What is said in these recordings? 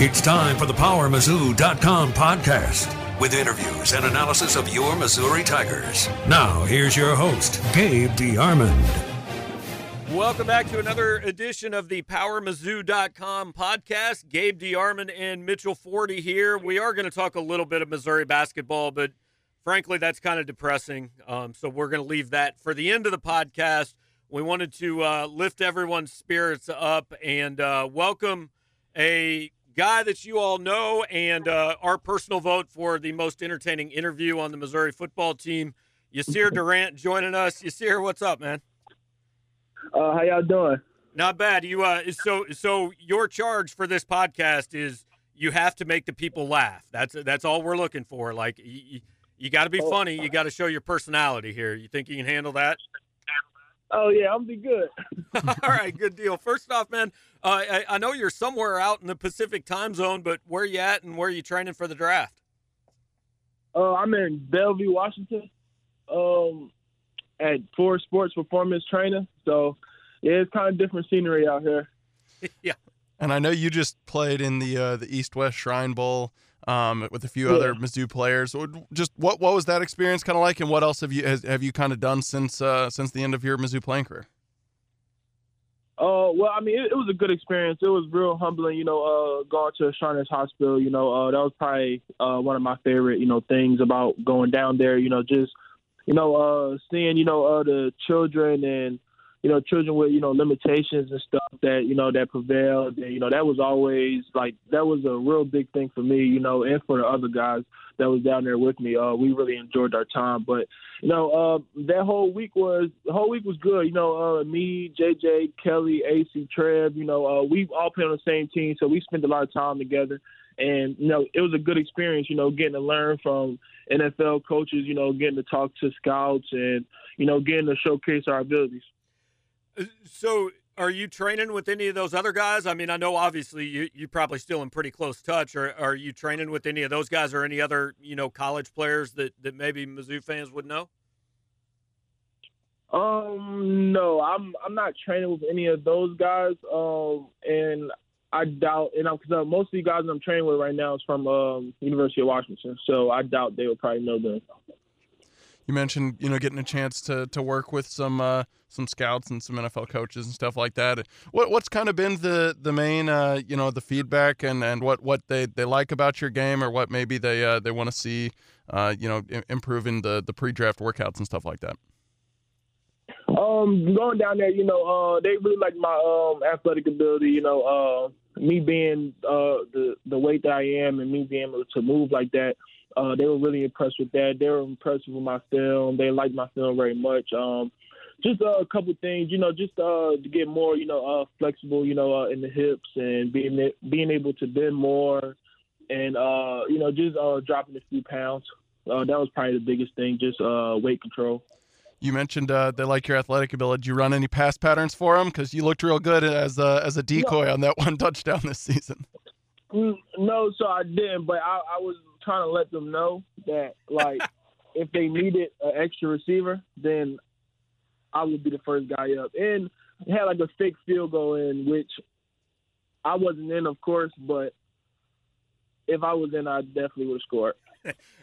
It's time for the PowerMizzou.com podcast with interviews and analysis of your Missouri Tigers. Now, here's your host, Gabe DeArmond. Welcome back to another edition of the PowerMizzou.com podcast. Gabe DeArmond and Mitchell Forty here. We are going to talk a little bit of Missouri basketball, but frankly, that's kind of depressing. So we're going to leave that for the end of the podcast. We wanted to lift everyone's spirits up and welcome a guy that you all know and our personal vote for the most entertaining interview on the Missouri football team, Yasir Durant, joining us. Yasir, what's up, man? How y'all doing? Not bad. You so your charge for this podcast is you have to make the people laugh. That's all we're looking for. Like you got to be funny. You got to show your personality here. You think you can handle that? Oh yeah, I'm gonna be good. All right, good deal. First off, man, I know you're somewhere out in the Pacific time zone, but where you at and where are you training for the draft? I'm in Bellevue, Washington. At Ford Sports Performance Trainer. So, yeah, it's kind of different scenery out here. Yeah. And I know you just played in the East-West Shrine Bowl with a few other Mizzou players. Just what was that experience kind of like, and what else have you kind of done since the end of your Mizzou playing career? Well, I mean, it was a good experience. It was real humbling, going to Shawnesse Hospital. That was probably one of my favorite, things about going down there, just – seeing, the children and, children with, limitations and stuff that, that prevailed. And, that was always like, that was a real big thing for me, and for the other guys that was down there with me. We really enjoyed our time. But, that whole week was good. Me, JJ, Kelly, AC, Trev, we all played on the same team. So we spent a lot of time together. And, it was a good experience, getting to learn from NFL coaches, getting to talk to scouts and, getting to showcase our abilities. So are you training with any of those other guys? I mean, I know obviously you're probably still in pretty close touch. Are you training with any of those guys or any other, college players that maybe Mizzou fans would know? No, I'm not training with any of those guys. And I doubt, because most of the guys I'm training with right now is from University of Washington, so I doubt they would probably know them. You mentioned, getting a chance to work with some scouts and some NFL coaches and stuff like that. What's kind of been the main, the feedback and what they like about your game, or what maybe they want to see, improving the pre-draft workouts and stuff like that? Going down there, they really like my athletic ability, me being the weight that I am and me being able to move like that. They were really impressed with that. They were impressed with my film. They liked my film very much. Just a couple things, just to get more, flexible, in the hips and being able to bend more and, just dropping a few pounds. That was probably the biggest thing, just weight control. You mentioned they like your athletic ability. Did you run any pass patterns for them? Because you looked real good as a decoy on that one touchdown this season. No, so I didn't, but I was trying to let them know that, like, if they needed an extra receiver, then I would be the first guy up. And they had, like, a fake field goal in, which I wasn't in, of course, but if I was in, I definitely would have scored.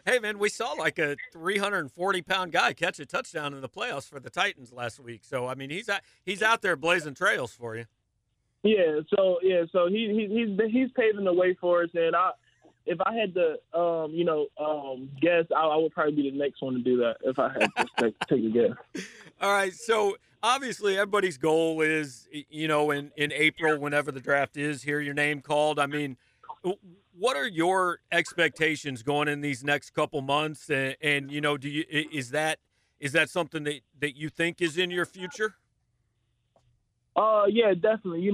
Hey, man, we saw like a 340-pound guy catch a touchdown in the playoffs for the Titans last week. So, I mean, he's out there blazing trails for you. So he's paving the way for us. And if I had to, guess, I would probably be the next one to do that if I had to take a guess. All right, so obviously everybody's goal is, in April, whenever the draft is, hear your name called. I mean, what are your expectations going in these next couple months? And is that something that you think is in your future? Yeah, definitely.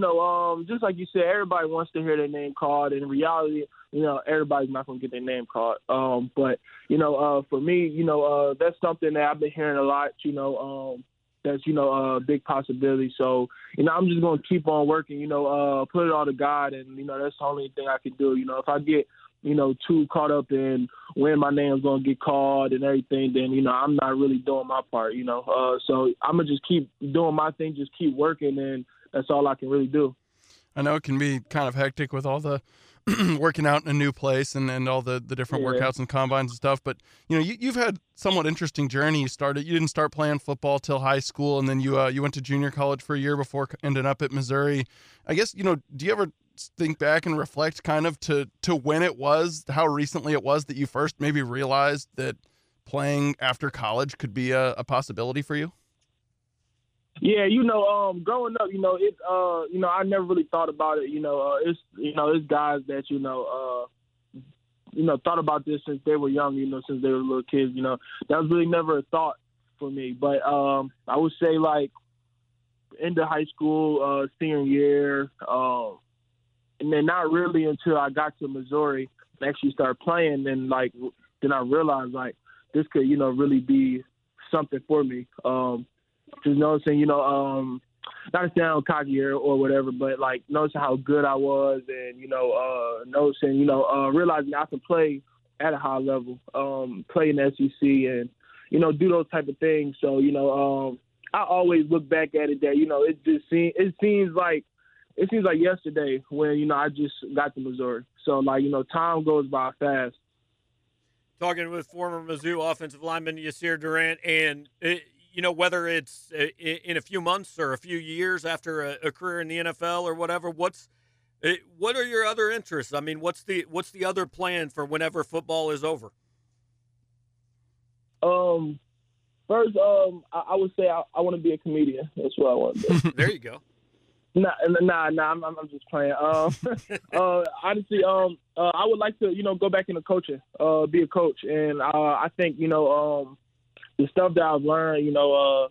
Just like you said, everybody wants to hear their name called. In reality, everybody's not going to get their name called. But, for me, that's something that I've been hearing a lot, that's, a big possibility. So, I'm just going to keep on working, put it all to God. And, that's the only thing I can do. If I get, too caught up in when my name's going to get called and everything, then, I'm not really doing my part, So I'm going to just keep doing my thing, just keep working. And that's all I can really do. I know it can be kind of hectic with all the working out in a new place and all the different workouts and combines and stuff. But, you know, you've had somewhat interesting journey. You didn't start playing football till high school, and then you went to junior college for a year before ending up at Missouri. I guess, you know, do you ever think back and reflect kind of to when it was, how recently it was that you first maybe realized that playing after college could be a possibility for you? Yeah, you know, growing up, you know, it, you know, I never really thought about it. You know, it's guys that, you know, thought about this since they were young, you know, since they were little kids, you know, that was really never a thought for me. But I would say, like, into high school, senior year, and then not really until I got to Missouri and actually started playing. And, like, then I realized, like, this could, you know, really be something for me. Just noticing, you know, not to sound cocky or whatever, but, like, noticing how good I was and, you know, noticing, you know, realizing I can play at a high level, play in the SEC and, you know, do those type of things. So, you know, I always look back at it that, you know, it seems like yesterday when, you know, I just got to Missouri. So, like, you know, time goes by fast. Talking with former Mizzou offensive lineman Yasir Durant, and you know, whether it's in a few months or a few years after a career in the NFL or whatever, what are your other interests? I mean, what's the other plan for whenever football is over? First, I would say I want to be a comedian. That's what I want to do. There you go. Nah. I'm just playing. Honestly, I would like to, you know, go back into coaching, be a coach, and I think, you know, the stuff that I've learned, you know,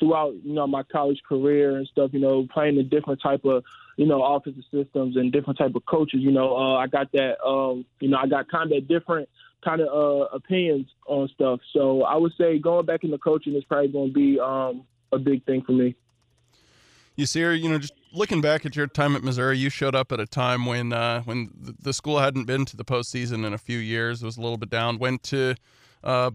throughout, you know, my college career and stuff, you know, playing the different type of, you know, offensive systems and different type of coaches, you know, I got that, you know, I got kind of different kind of opinions on stuff. So I would say going back into coaching is probably going to be a big thing for me. Yasir, you know, just looking back at your time at Missouri, you showed up at a time when the school hadn't been to the postseason in a few years, was a little bit down, went to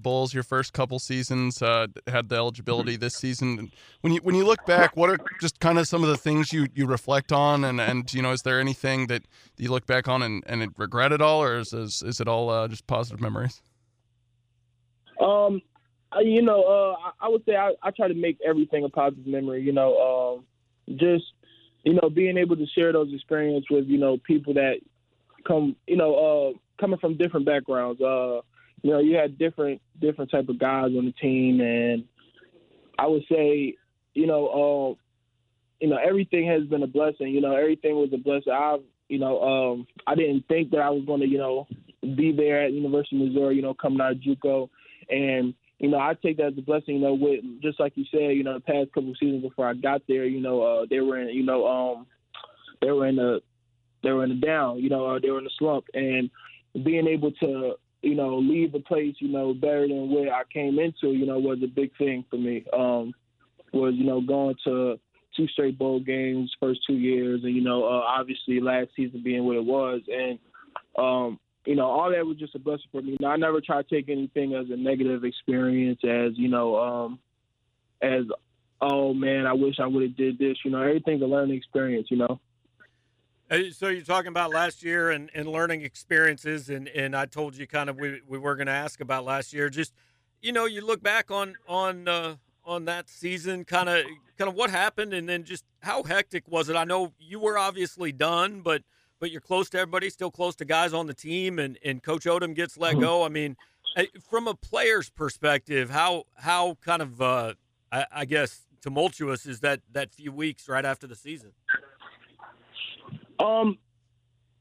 Bulls your first couple seasons, had the eligibility this season. When you look back, what are just kind of some of the things you reflect on, and you know, is there anything that you look back on and regret at all, or is it all just positive memories? You know, I would say I try to make everything a positive memory, you know, just, you know, being able to share those experiences with, you know, people that come, you know, coming from different backgrounds. You know, you had different type of guys on the team, and I would say, you know, everything has been a blessing. You know, everything was a blessing. I didn't think that I was going to, you know, be there at University of Missouri, you know, coming out of JUCO, and you know, I take that as a blessing. You know, with just like you said, you know, the past couple of seasons before I got there, you know, they were in a down, you know, they were in a slump, and being able to, you know, leave the place, you know, better than where I came into, you know, was a big thing for me. Was, you know, going to two straight bowl games first 2 years, and, you know, obviously last season being what it was. And, you know, all that was just a blessing for me. You know, I never try to take anything as a negative experience as, you know, as, oh, man, I wish I would have did this. You know, everything's a learning experience, you know. So you're talking about last year and learning experiences, and I told you kind of we were going to ask about last year. Just, you know, you look back on that season, kind of what happened, and then just how hectic was it? I know you were obviously done, but you're close to everybody, still close to guys on the team, and Coach Odom gets let go. I mean, from a player's perspective, how kind of, I guess, tumultuous is that few weeks right after the season?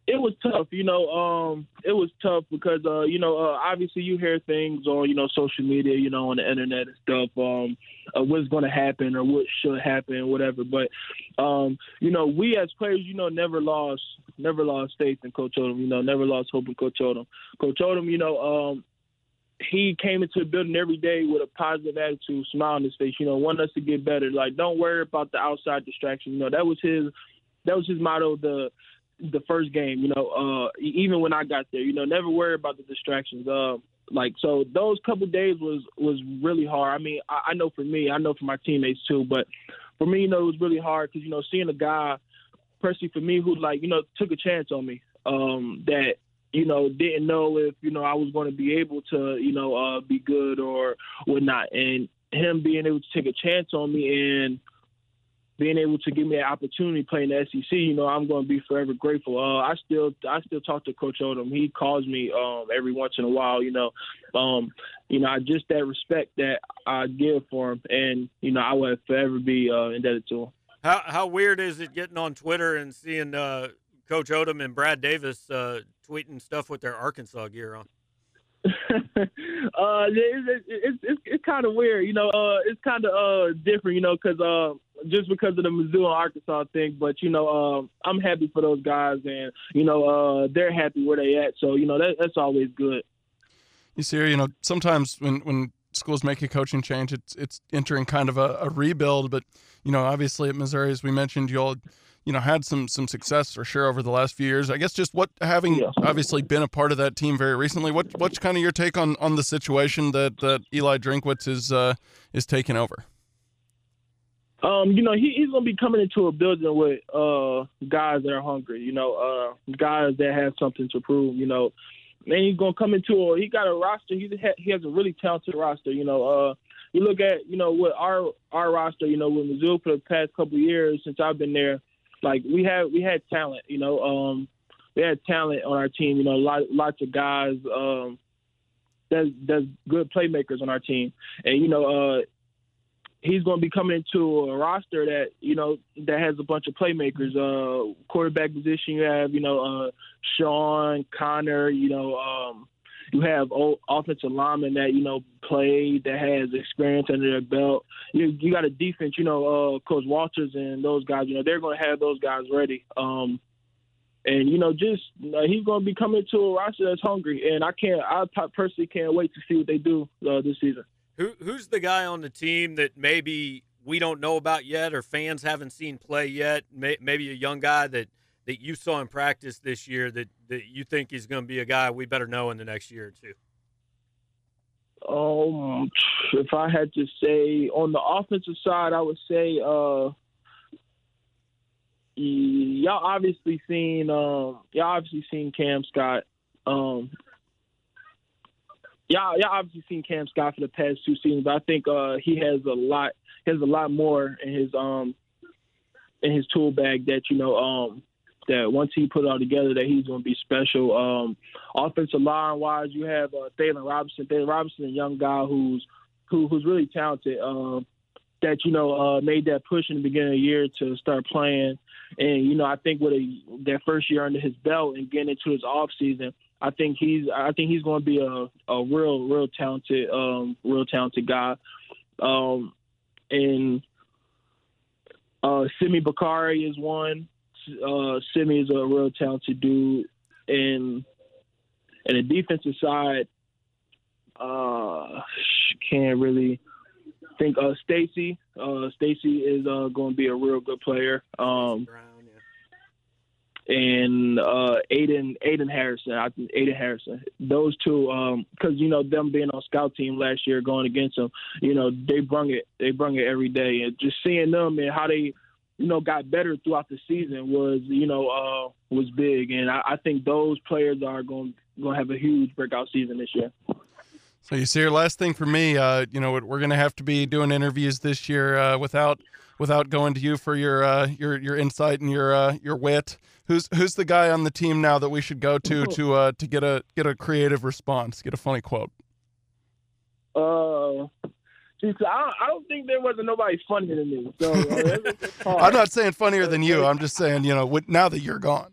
It was tough, you know, it was tough because, you know, obviously you hear things on, you know, social media, you know, on the internet and stuff, what's going to happen or what should happen, whatever. But, you know, we as players, you know, never lost faith in Coach Odom, you know, never lost hope in Coach Odom. Coach Odom, you know, he came into the building every day with a positive attitude, smile on his face, you know, wanted us to get better. Like, don't worry about the outside distractions. You know, that was his motto the first game, you know, even when I got there, you know, never worry about the distractions. Like, so those couple days was really hard. I mean, I know for me, I know for my teammates too, but for me, you know, it was really hard because, you know, seeing a guy personally for me who, like, you know, took a chance on me, that, you know, didn't know if, you know, I was going to be able to, you know, be good or whatnot. And him being able to take a chance on me and being able to give me an opportunity playing the SEC, you know, I'm going to be forever grateful. I still talk to Coach Odom. He calls me every once in a while, you know. I just that respect that I give for him, and, you know, I would forever be indebted to him. How weird is it getting on Twitter and seeing Coach Odom and Brad Davis tweeting stuff with their Arkansas gear on? It's kind of weird, you know. It's kind of different, you know, because of the Mizzou and Arkansas thing. But, you know, I'm happy for those guys, and, you know, they're happy where they at. So, you know, that's always good. Yasir, you know, sometimes when schools make a coaching change, it's entering kind of a rebuild. But, you know, obviously at Missouri, as we mentioned, you all, you know, had some success for sure over the last few years. I guess just what, having obviously been a part of that team very recently, what's kind of your take on the situation that Eli Drinkwitz is taking over? You know, he's going to be coming into a building with guys that are hungry, you know, guys that have something to prove, you know. And he's going to come into he got a roster. He has a really talented roster, you know. You look at, you know, what our roster, you know, with Mizzou for the past couple of years since I've been there, like we had talent, you know. We had talent on our team, you know, lots of guys that's good playmakers on our team. And, you know, he's going to be coming into a roster that, you know, that has a bunch of playmakers. Quarterback position, you have, you know, Sean Connor, you know, you have offensive linemen that, you know, played, that has experience under their belt. You got a defense, you know, Coach Walters and those guys, you know, they're going to have those guys ready. And, you know, just he's going to be coming to a roster that's hungry. And I personally can't wait to see what they do this season. Who's the guy on the team that maybe we don't know about yet or fans haven't seen play yet, maybe a young guy that you saw in practice this year that you think is going to be a guy we better know in the next year or two? If I had to say on the offensive side, I would say y'all obviously seen Cam Scott. Y'all obviously seen Cam Scott for the past two seasons, but I think he has a lot more in his tool bag that, you know, that once he put it all together, that he's going to be special. Offensive line wise, you have Thaylen Robinson. Thaylen Robinson, a young guy who's really talented. That, you know, made that push in the beginning of the year to start playing, and, you know, I think with that first year under his belt and getting into his off season, I think he's going to be a real talented guy. And Simi Bakari is one. Simi is a real talented dude. And the defensive side, can't really think. Stacey. Stacey is going to be a real good player. And Aiden Harrison, those two, because, you know, them being on scout team last year, going against them, you know, they brung it every day, and just seeing them and how they, you know, got better throughout the season was, you know, was big. And I think those players are going to have a huge breakout season this year. So, Yasir, last thing for me, you know, we're going to have to be doing interviews this year without going to you for your insight and your wit. Who's the guy on the team now that we should go to get a creative response, get a funny quote? I don't think there wasn't nobody funnier than me. So, I'm not saying funnier than you. I'm just saying, you know, now that you're gone.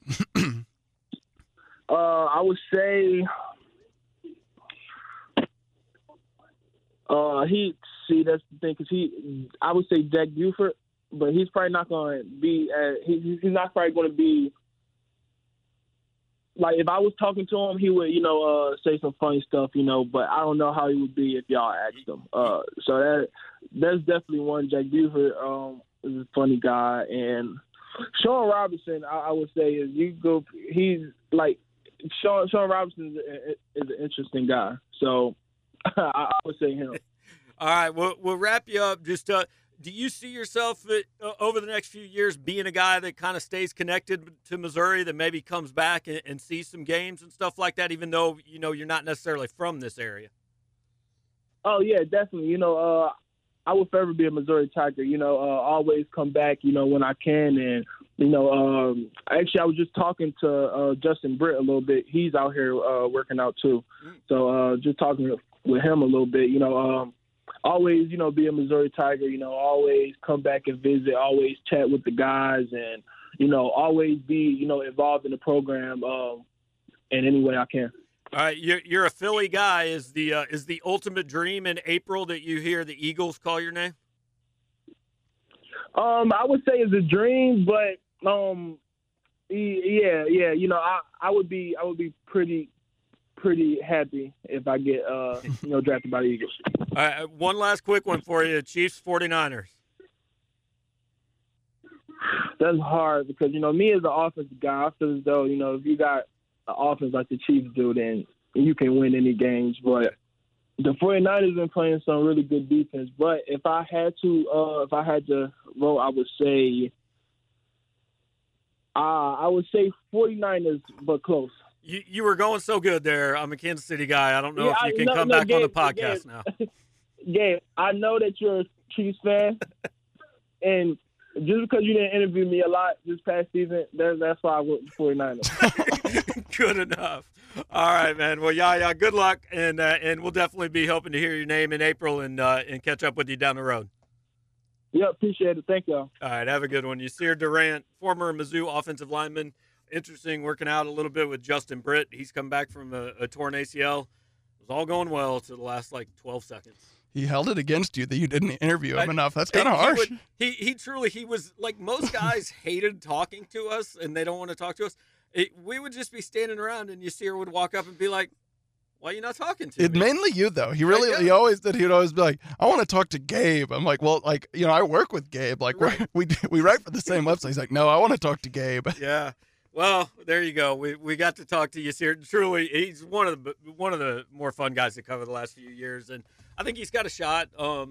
I would say that's the thing, because I would say Jack Buford, but he's probably not going to be – he's not probably going to be – like, if I was talking to him, he would, you know, say some funny stuff, you know, but I don't know how he would be if y'all asked him. So that's definitely one. Jack Buford is a funny guy. And Sean Robinson, I would say, is you go – he's like – Sean Robinson is an interesting guy. So I would say him. All right, we'll wrap you up. Just Do you see yourself over the next few years being a guy that kind of stays connected to Missouri, that maybe comes back and sees some games and stuff like that, even though, you know, you're not necessarily from this area? Oh, yeah, definitely. You know, I will forever be a Missouri Tiger. You know, always come back, you know, when I can. And, you know, actually I was just talking to Justin Britt a little bit. He's out here working out, too. So just talking with him a little bit, you know, always, you know, be a Missouri Tiger, you know, always come back and visit, always chat with the guys and, you know, always be, you know, involved in the program in any way I can. All right, you're a Philly guy. Is the ultimate dream in April that you hear the Eagles call your name? I would say it's a dream, but yeah. You know, I would be pretty happy if I get you know, drafted by the Eagles. All right, one last quick one for you: Chiefs, 49ers. That's hard because, you know, me as an offensive guy, I feel as though, you know, if you got offense like the Chiefs do, then you can win any games. But the 49ers been playing some really good defense. But if I had to roll, I would say 49ers, but close. You were going so good there. I'm a Kansas City guy. I don't know if you can come back, Gabe, on the podcast now. Gabe, I know that you're a Chiefs fan, and just because you didn't interview me a lot this past season, that's why I went 49ers. Good enough. All right, man. Well, yeah. Good luck, and we'll definitely be hoping to hear your name in April and catch up with you down the road. Yeah, appreciate it. Thank y'all. All right, have a good one. Yasir Durant, former Mizzou offensive lineman, interesting working out a little bit with Justin Britt. He's come back from a torn ACL. It was all going well to the last like 12 seconds. He held it against you that you didn't interview him enough. That's kind of harsh. He was like, most guys hated talking to us and they don't want to talk to us. We would just be standing around and Yasir would walk up and be like, "Why are you not talking to me?" Mainly you, though. He would always be like, "I want to talk to Gabe." I'm like, "Well, like, you know, I work with Gabe. Like, right. we write for the same website." He's like, "No, I want to talk to Gabe." Yeah. Well, there you go. We got to talk to Yasir. Truly, he's one of the more fun guys to cover the last few years, and I think he's got a shot at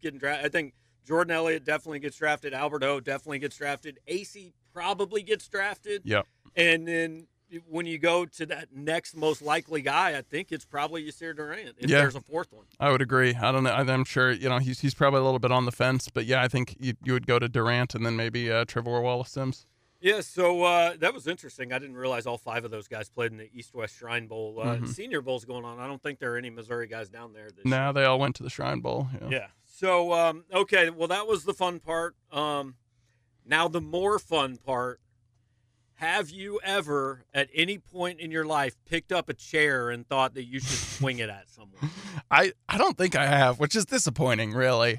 getting drafted. I think Jordan Elliott definitely gets drafted. Albert O definitely gets drafted. AC probably gets drafted. Yeah. And then when you go to that next most likely guy, I think it's probably Yasir Durant if there's a fourth one. I would agree. I don't know. I'm sure, you know, he's probably a little bit on the fence, but yeah, I think you would go to Durant and then maybe Trevor Wallace-Sims. Yeah, so that was interesting. I didn't realize all five of those guys played in the East-West Shrine Bowl. Senior Bowl's going on. I don't think there are any Missouri guys down there this year. They all went to the Shrine Bowl. Yeah. So, okay, well, that was the fun part. Now the more fun part, have you ever at any point in your life picked up a chair and thought that you should swing it at someone? I don't think I have, which is disappointing, really.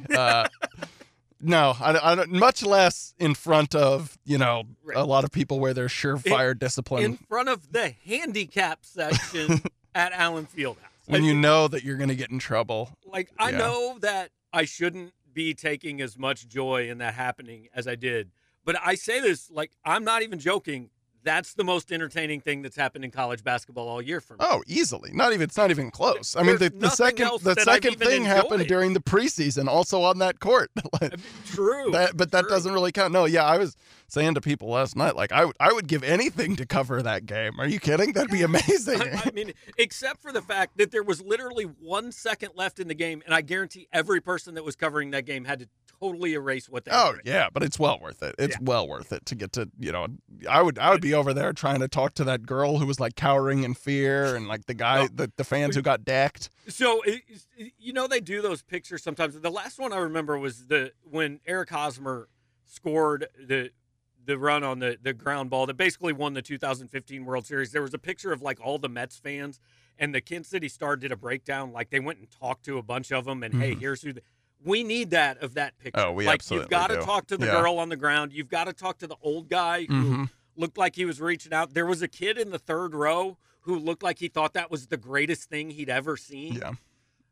No, I don't, much less in front of, you know, a lot of people where there's surefire discipline. In front of the handicap section at Allen Fieldhouse. When you know that you're going to get in trouble. Like, I know that I shouldn't be taking as much joy in that happening as I did. But I say this, like, I'm not even joking. That's the most entertaining thing that's happened in college basketball all year for me. Oh, easily. It's not even close. I mean, the second thing happened during the preseason, also on that court. Like, true. That doesn't really count. No, yeah, I was saying to people last night, like, I would give anything to cover that game. Are you kidding? That'd be amazing. I mean, except for the fact that there was literally 1 second left in the game, and I guarantee every person that was covering that game had to totally erase what they were. Yeah, but it's well worth it. It's well worth it to get to, you know, I would be over there trying to talk to that girl who was like cowering in fear and like the guy, the fans who got decked. So, you know, they do those pictures sometimes. The last one I remember was when Eric Hosmer scored the run on the ground ball that basically won the 2015 World Series. There was a picture of like all the Mets fans and the Kansas City Star did a breakdown. Like they went and talked to a bunch of them and hey, here's who we need that picture. Oh, we like, absolutely. You've got to talk to the girl on the ground. You've got to talk to the old guy who looked like he was reaching out. There was a kid in the third row who looked like he thought that was the greatest thing he'd ever seen. Yeah.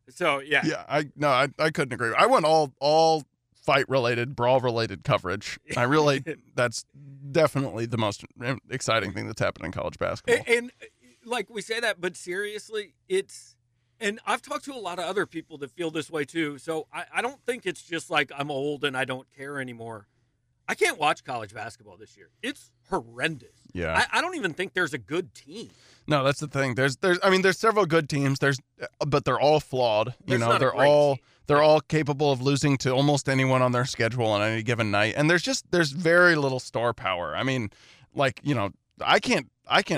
So, yeah. Yeah, I couldn't agree. I want all fight-related, brawl-related coverage. I really, that's definitely the most exciting thing that's happened in college basketball. And like, we say that, but seriously, it's – And I've talked to a lot of other people that feel this way too. So I don't think it's just like I'm old and I don't care anymore. I can't watch college basketball this year. It's horrendous. Yeah. I don't even think there's a good team. No, that's the thing. There's several good teams. But they're all flawed. They're all capable of losing to almost anyone on their schedule on any given night. And there's very little star power. I mean, I can't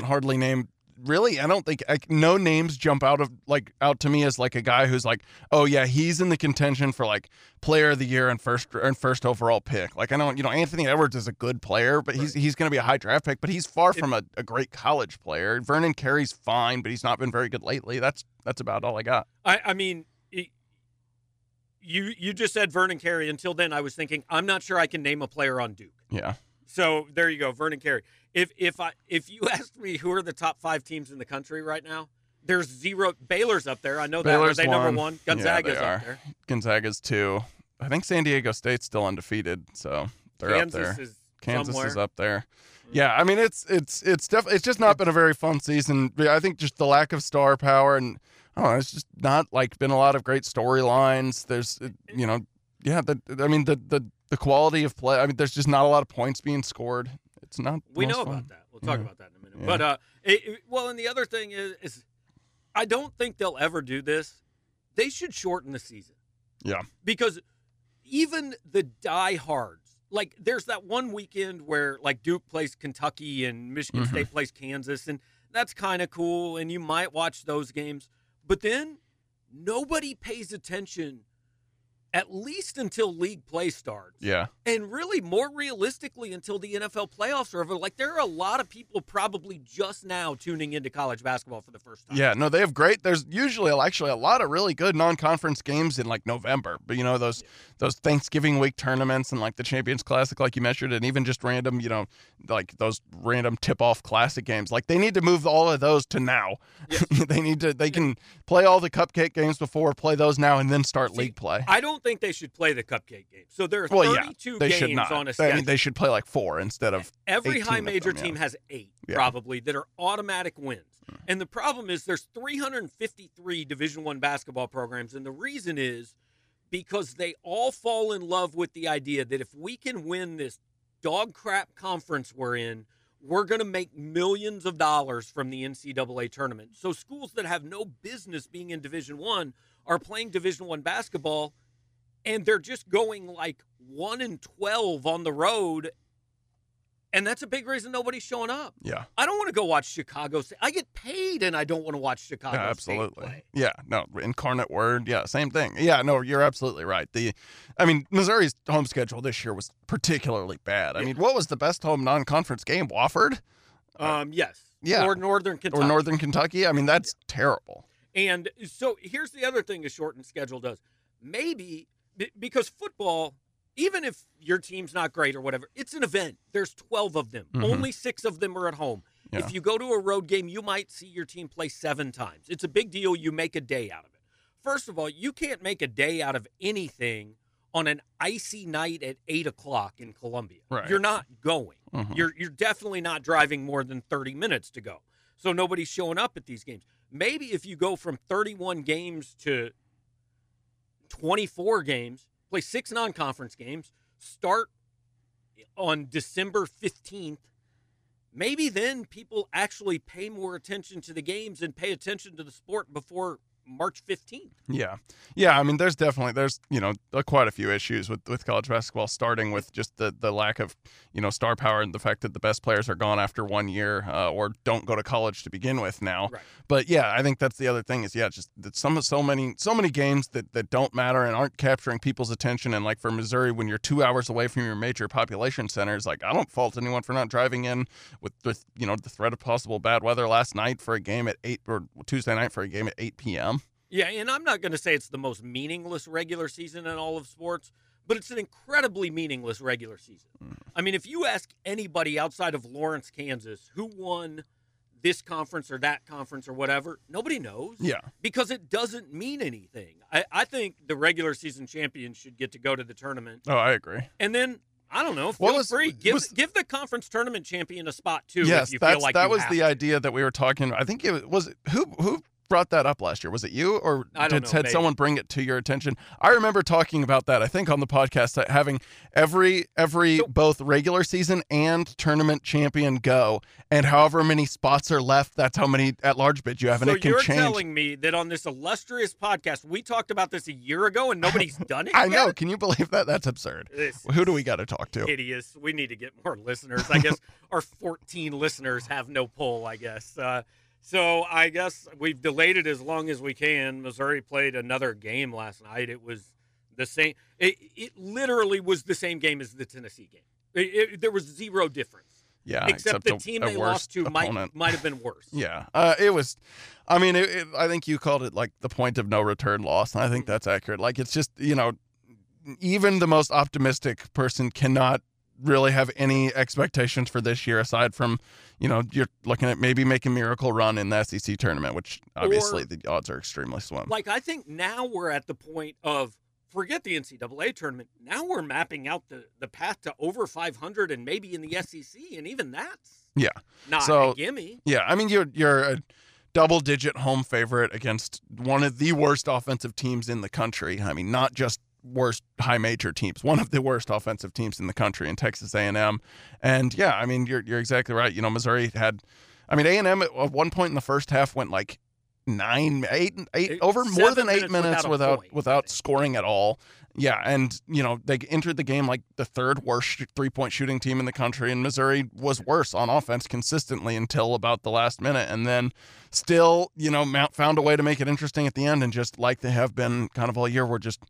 hardly name. Really, I don't think no names jump out to me as like a guy who's like, oh yeah, he's in the contention for like player of the year and first overall pick. Like I don't, Anthony Edwards is a good player, but he's going to be a high draft pick, but he's far from a great college player. Vernon Carey's fine, but he's not been very good lately. That's about all I got. You just said Vernon Carey. Until then, I was thinking I'm not sure I can name a player on Duke. Yeah. So there you go, Vernon Carey. If you asked me who are the top five teams in the country right now, there's zero. Baylor's up there. I know that. Are they number one? Gonzaga's up there. Gonzaga's two. I think San Diego State's still undefeated, so they're Kansas up there. Kansas is up there. Yeah, I mean it's just not been a very fun season. I think just the lack of star power and it's just not like been a lot of great storylines. There's the quality of play. I mean, there's just not a lot of points being scored. It's not. We know about that. We'll talk about that in a minute. Yeah. But and the other thing is I don't think they'll ever do this. They should shorten the season. Yeah. Because even the diehards, like there's that one weekend where like Duke plays Kentucky and Michigan State plays Kansas, and that's kind of cool. And you might watch those games, but then nobody pays attention. At least until league play starts. Yeah. And really, more realistically, until the NFL playoffs are over. Like, there are a lot of people probably just now tuning into college basketball for the first time. Yeah, no, they have great – there's usually actually a lot of really good non-conference games in, like, November. But, those Thanksgiving week tournaments and, like, the Champions Classic, like you mentioned, and even just random, like those random tip-off classic games. Like, they need to move all of those to now. Yes. They can play all the cupcake games before, play those now, and then start league play. I don't think they should play the cupcake game. So there are 32 games on a schedule. They should play like four instead of every high major team has eight probably that are automatic wins. And the problem is there's 353 Division I basketball programs, and the reason is because they all fall in love with the idea that if we can win this dog crap conference we're in, we're going to make millions of dollars from the NCAA tournament. So schools that have no business being in Division I are playing Division I basketball. And they're just going like 1-12 on the road, and that's a big reason nobody's showing up. Yeah, I don't want to go watch Chicago State. I get paid, and I don't want to watch Chicago State play. Yeah, no, Incarnate Word. Yeah, same thing. Yeah, no, you're absolutely right. Missouri's home schedule this year was particularly bad. I mean, what was the best home non-conference game? Wofford. Yes. Yeah. Or Northern Kentucky. I mean, that's terrible. And so here's the other thing: a shortened schedule does maybe. Because football, even if your team's not great or whatever, it's an event. There's 12 of them. Only 6 of them are at home. Yeah. If you go to a road game, you might see your team play 7 times. It's a big deal. You make a day out of it. First of all, you can't make a day out of anything on an icy night at 8 o'clock in Columbia. Right. You're not going. You're definitely not driving more than 30 minutes to go. So nobody's showing up at these games. Maybe if you go from 31 games to 24 games, play 6 non-conference games, start on December 15th. Maybe then people actually pay more attention to the games and pay attention to the sport before March 15th. Yeah. Yeah, I mean, there's definitely, quite a few issues with college basketball, starting with just the lack of, star power and the fact that the best players are gone after 1 year or don't go to college to begin with now. Right. But yeah, I think that's the other thing is, just that so many games that don't matter and aren't capturing people's attention. And like for Missouri, when you're 2 hours away from your major population centers, like I don't fault anyone for not driving in with the threat of possible bad weather last night for a game at 8 or Tuesday night for a game at 8 p.m. Yeah, and I'm not going to say it's the most meaningless regular season in all of sports, but it's an incredibly meaningless regular season. I mean, if you ask anybody outside of Lawrence, Kansas, who won this conference or that conference or whatever, nobody knows. Yeah. Because it doesn't mean anything. I think the regular season champions should get to go to the tournament. Oh, I agree. And then I don't know. Feel free. Give the conference tournament champion a spot too. Yes, if you feel like that was the idea that we were talking about. I think it was who brought that up last year? Was it you, or did someone bring it to your attention? I remember talking about that, I think, on the podcast, that having every both regular season and tournament champion go, and however many spots are left, that's how many at-large bids you have, and it can change. So you're telling me that on this illustrious podcast, we talked about this a year ago, and nobody's done it yet? I know. Can you believe that? That's absurd. Who do we got to talk to? Hideous. We need to get more listeners. I guess our 14 listeners have no pull, I guess. So I guess we've delayed it as long as we can. Missouri played another game last night. It was the same. It literally was the same game as the Tennessee game. There was zero difference. Yeah, except the team they lost to might have been worse. Yeah, it was. I mean, I think you called it like the point of no return loss, and I think that's accurate. Like, it's just, you know, even the most optimistic person cannot really have any expectations for this year aside from, you know, you're looking at maybe making a miracle run in the SEC tournament, which obviously the odds are extremely slim. Like, I think now we're at the point of, forget the NCAA tournament, now we're mapping out the path to over 500 and maybe in the SEC, and even that's not a gimme. Yeah, I mean, you're a double-digit home favorite against one of the worst offensive teams in the country. I mean, not just worst high major teams, one of the worst offensive teams in the country in Texas A&M. And yeah, I mean, you're exactly right. You know, Missouri had, I mean, A&M at one point in the first half went like more than eight minutes without scoring at all. Yeah, and, you know, they entered the game like the third worst three-point shooting team in the country, and Missouri was worse on offense consistently until about the last minute, and then still, you know, Mount found a way to make it interesting at the end, and just like they have been kind of all year, we're just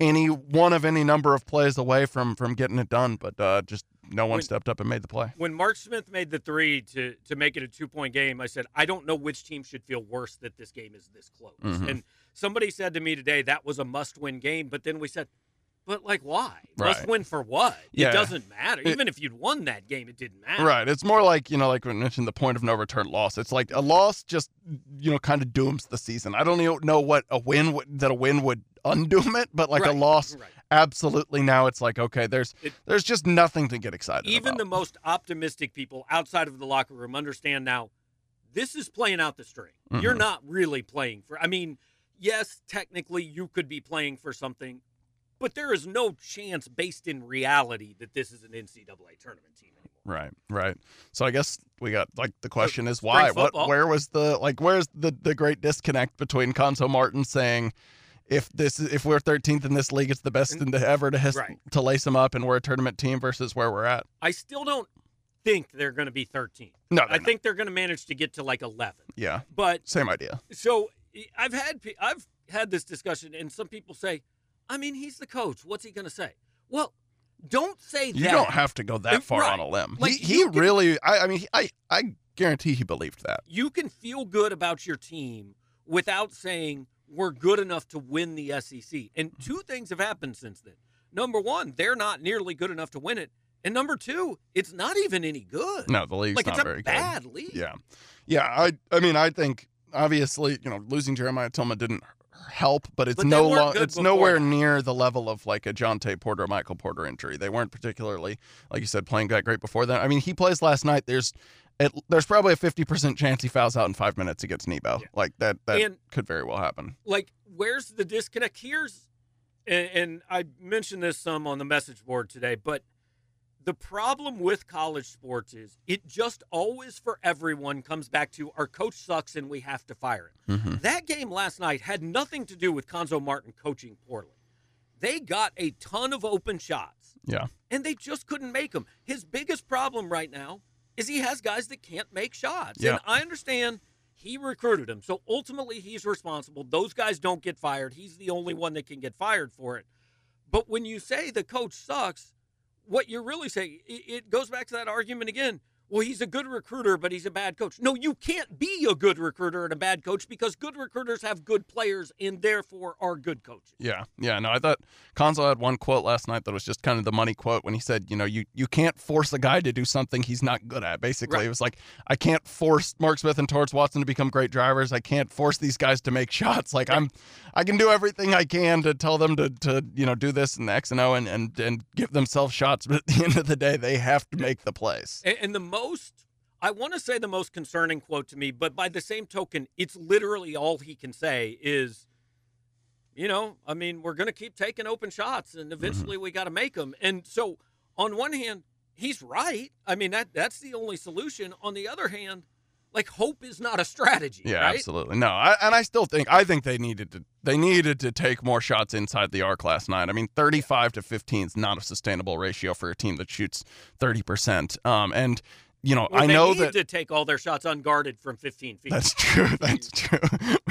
any one of any number of plays away from getting it done, but just no one stepped up and made the play. When Mark Smith made the three to make it a two-point game, I said, I don't know which team should feel worse that this game is this close. Mm-hmm. And somebody said to me today that was a must-win game, but then we said, but, like, why? Right. Must-win for what? Yeah. It doesn't matter. Even if you'd won that game, it didn't matter. Right. It's more like, you know, like we mentioned, the point of no return loss. It's like a loss just, you know, kind of dooms the season. I don't even know what a win would undoom it, but like a loss, absolutely. Now it's like, okay, there's just nothing to get excited about. Even the most optimistic people outside of the locker room understand now this is playing out the string. Mm-hmm. You're not really playing for, I mean, yes, technically you could be playing for something, but there is no chance based in reality that this is an NCAA tournament team anymore. Right. So I guess we got, like, the question is why? Where's the great disconnect between Conzo Martin saying, If we're 13th in this league, it's the best to lace them up, and we're a tournament team versus where we're at. I still don't think they're going to be 13th. No, I think they're going to manage to get to like 11. Yeah, but same idea. So I've had this discussion, and some people say, I mean, he's the coach. What's he going to say? Well, don't say that. You don't have to go that far on a limb. Like, I guarantee he believed that. You can feel good about your team without saying we're good enough to win the SEC. And two things have happened since then. Number one, they're not nearly good enough to win it. And number two, it's not even any good. No, the league's not very good. Like, it's a bad league. Yeah. Yeah, I mean, I think, obviously, you know, losing Jeremiah Tillman didn't help, but it's nowhere near the level of like a Jontay Porter, Michael Porter injury. They weren't particularly, like you said, playing that great before that. I mean, he plays last night. There's probably a 50% chance he fouls out in 5 minutes against Nebo. Yeah. Like that could very well happen. Like, where's the disconnect? Here's, and I mentioned this some on the message board today, but the problem with college sports is it just always, for everyone, comes back to our coach sucks and we have to fire him. Mm-hmm. That game last night had nothing to do with Conzo Martin coaching poorly. They got a ton of open shots. Yeah. And they just couldn't make them. His biggest problem right now is he has guys that can't make shots. Yeah. And I understand he recruited them, so ultimately he's responsible. Those guys don't get fired. He's the only one that can get fired for it. But when you say the coach sucks, what you're really saying, it goes back to that argument again. Well, he's a good recruiter, but he's a bad coach. No, you can't be a good recruiter and a bad coach, because good recruiters have good players and therefore are good coaches. Yeah. No, I thought Conzo had one quote last night that was just kind of the money quote when he said, you know, you can't force a guy to do something he's not good at, basically. Right. It was like, I can't force Mark Smith and Torrance Watson to become great drivers. I can't force these guys to make shots. Like, I can do everything I can to tell them to you know, do this and the X and O and give themselves shots, but at the end of the day, they have to make the plays. And the most I want to say the most concerning quote to me, but by the same token, it's literally all he can say is, you know, I mean, we're going to keep taking open shots, and eventually we got to make them. And so on one hand, he's right. I mean, that's the only solution. On the other hand, like, hope is not a strategy. Yeah, right? Absolutely. No, I still think they needed to take more shots inside the arc last night. I mean, 35-15 is not a sustainable ratio for a team that shoots 30%. And you know, well, I know that they need to take all their shots unguarded from 15 feet. That's true. That's true.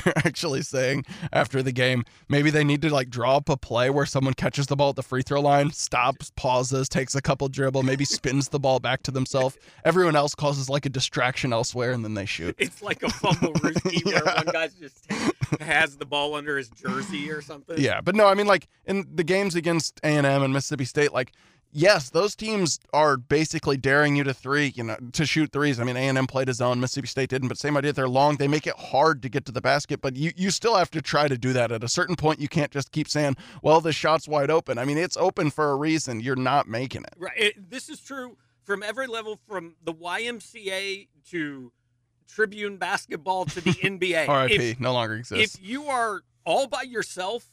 We're actually saying after the game, maybe they need to like draw up a play where someone catches the ball at the free throw line, stops, pauses, takes a couple dribble, maybe spins the ball back to themselves. Everyone else causes like a distraction elsewhere, and then they shoot. It's like a fumble roosty where one guy just has the ball under his jersey or something. Yeah, but no, I mean, like in the games against A&M and Mississippi State, like, yes, those teams are basically daring you to three, you know, to shoot threes. I mean, A&M played a zone, Mississippi State didn't, but same idea. They're long. They make it hard to get to the basket, but you still have to try to do that. At a certain point, you can't just keep saying, well, the shot's wide open. I mean, it's open for a reason. You're not making it. Right. This is true from every level, from the YMCA to Tribune basketball to the NBA. RIP, no longer exists. If you are all by yourself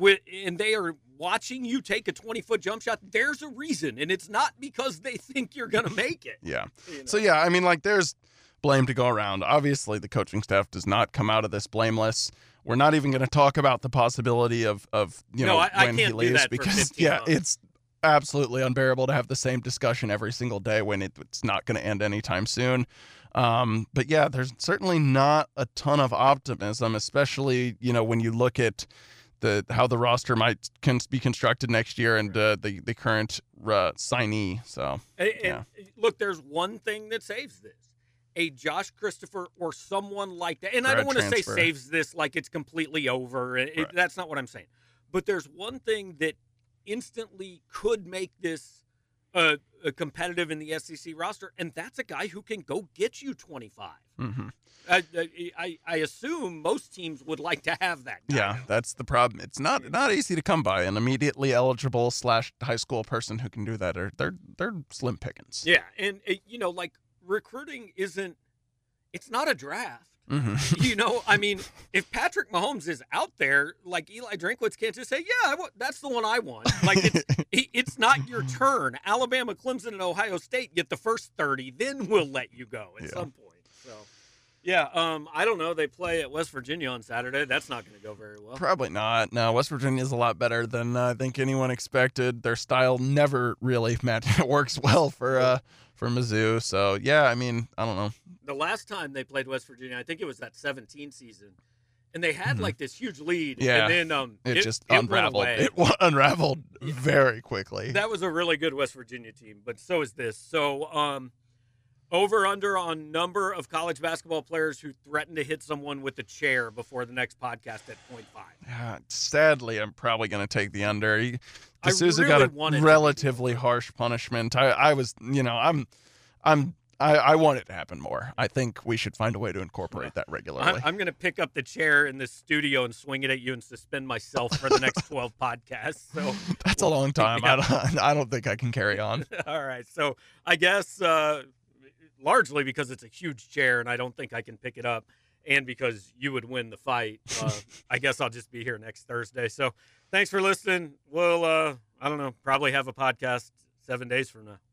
and they are watching you take a 20-foot jump shot, there's a reason, and it's not because they think you're going to make it. Yeah. You know? So, yeah, I mean, like, there's blame to go around. Obviously, the coaching staff does not come out of this blameless. We're not even going to talk about the possibility of when he leaves, because, yeah, months. It's absolutely unbearable to have the same discussion every single day when it's not going to end anytime soon. But, yeah, there's certainly not a ton of optimism, especially, you know, when you look at how the roster might be constructed next year and the current signee. So, and look, there's one thing that saves this: a Josh Christopher or someone like that. And I don't want to say saves this like it's completely over. That's not what I'm saying. But there's one thing that instantly could make this competitive in the SEC roster, and that's a guy who can go get you 25. Mm-hmm. I assume most teams would like to have that guy. Yeah, that's the problem. It's not easy to come by an immediately eligible / high school person who can do that. Or they're slim pickings. Yeah, and you know, like, recruiting it's not a draft. Mm-hmm. You know, I mean, if Patrick Mahomes is out there, like, Eli Drinkwitz can't just say, yeah, that's the one I want. Like, it's not your turn. Alabama, Clemson, and Ohio State get the first 30, then we'll let you go at some point. So, yeah, I don't know. They play at West Virginia on Saturday. That's not going to go very well. Probably not. No, West Virginia is a lot better than I think anyone expected. Their style never really works well for Mizzou. So, yeah, I mean, I don't know. The last time they played West Virginia, I think it was that 2017 season, and they had like this huge lead. Yeah, and then it just unraveled. It unraveled very quickly. That was a really good West Virginia team, but so is this. So, over under on number of college basketball players who threaten to hit someone with a chair before the next podcast at 0.5. Sadly, I'm probably going to take the under. D'Souza really got a relatively harsh punishment. I want it to happen more. I think we should find a way to incorporate that regularly. I'm going to pick up the chair in the studio and swing it at you and suspend myself for the next 12 podcasts. So that's a long time. Yeah. I don't think I can carry on. All right. So I guess, largely because it's a huge chair and I don't think I can pick it up, and because you would win the fight, I guess I'll just be here next Thursday. So thanks for listening. We'll, probably have a podcast 7 days from now.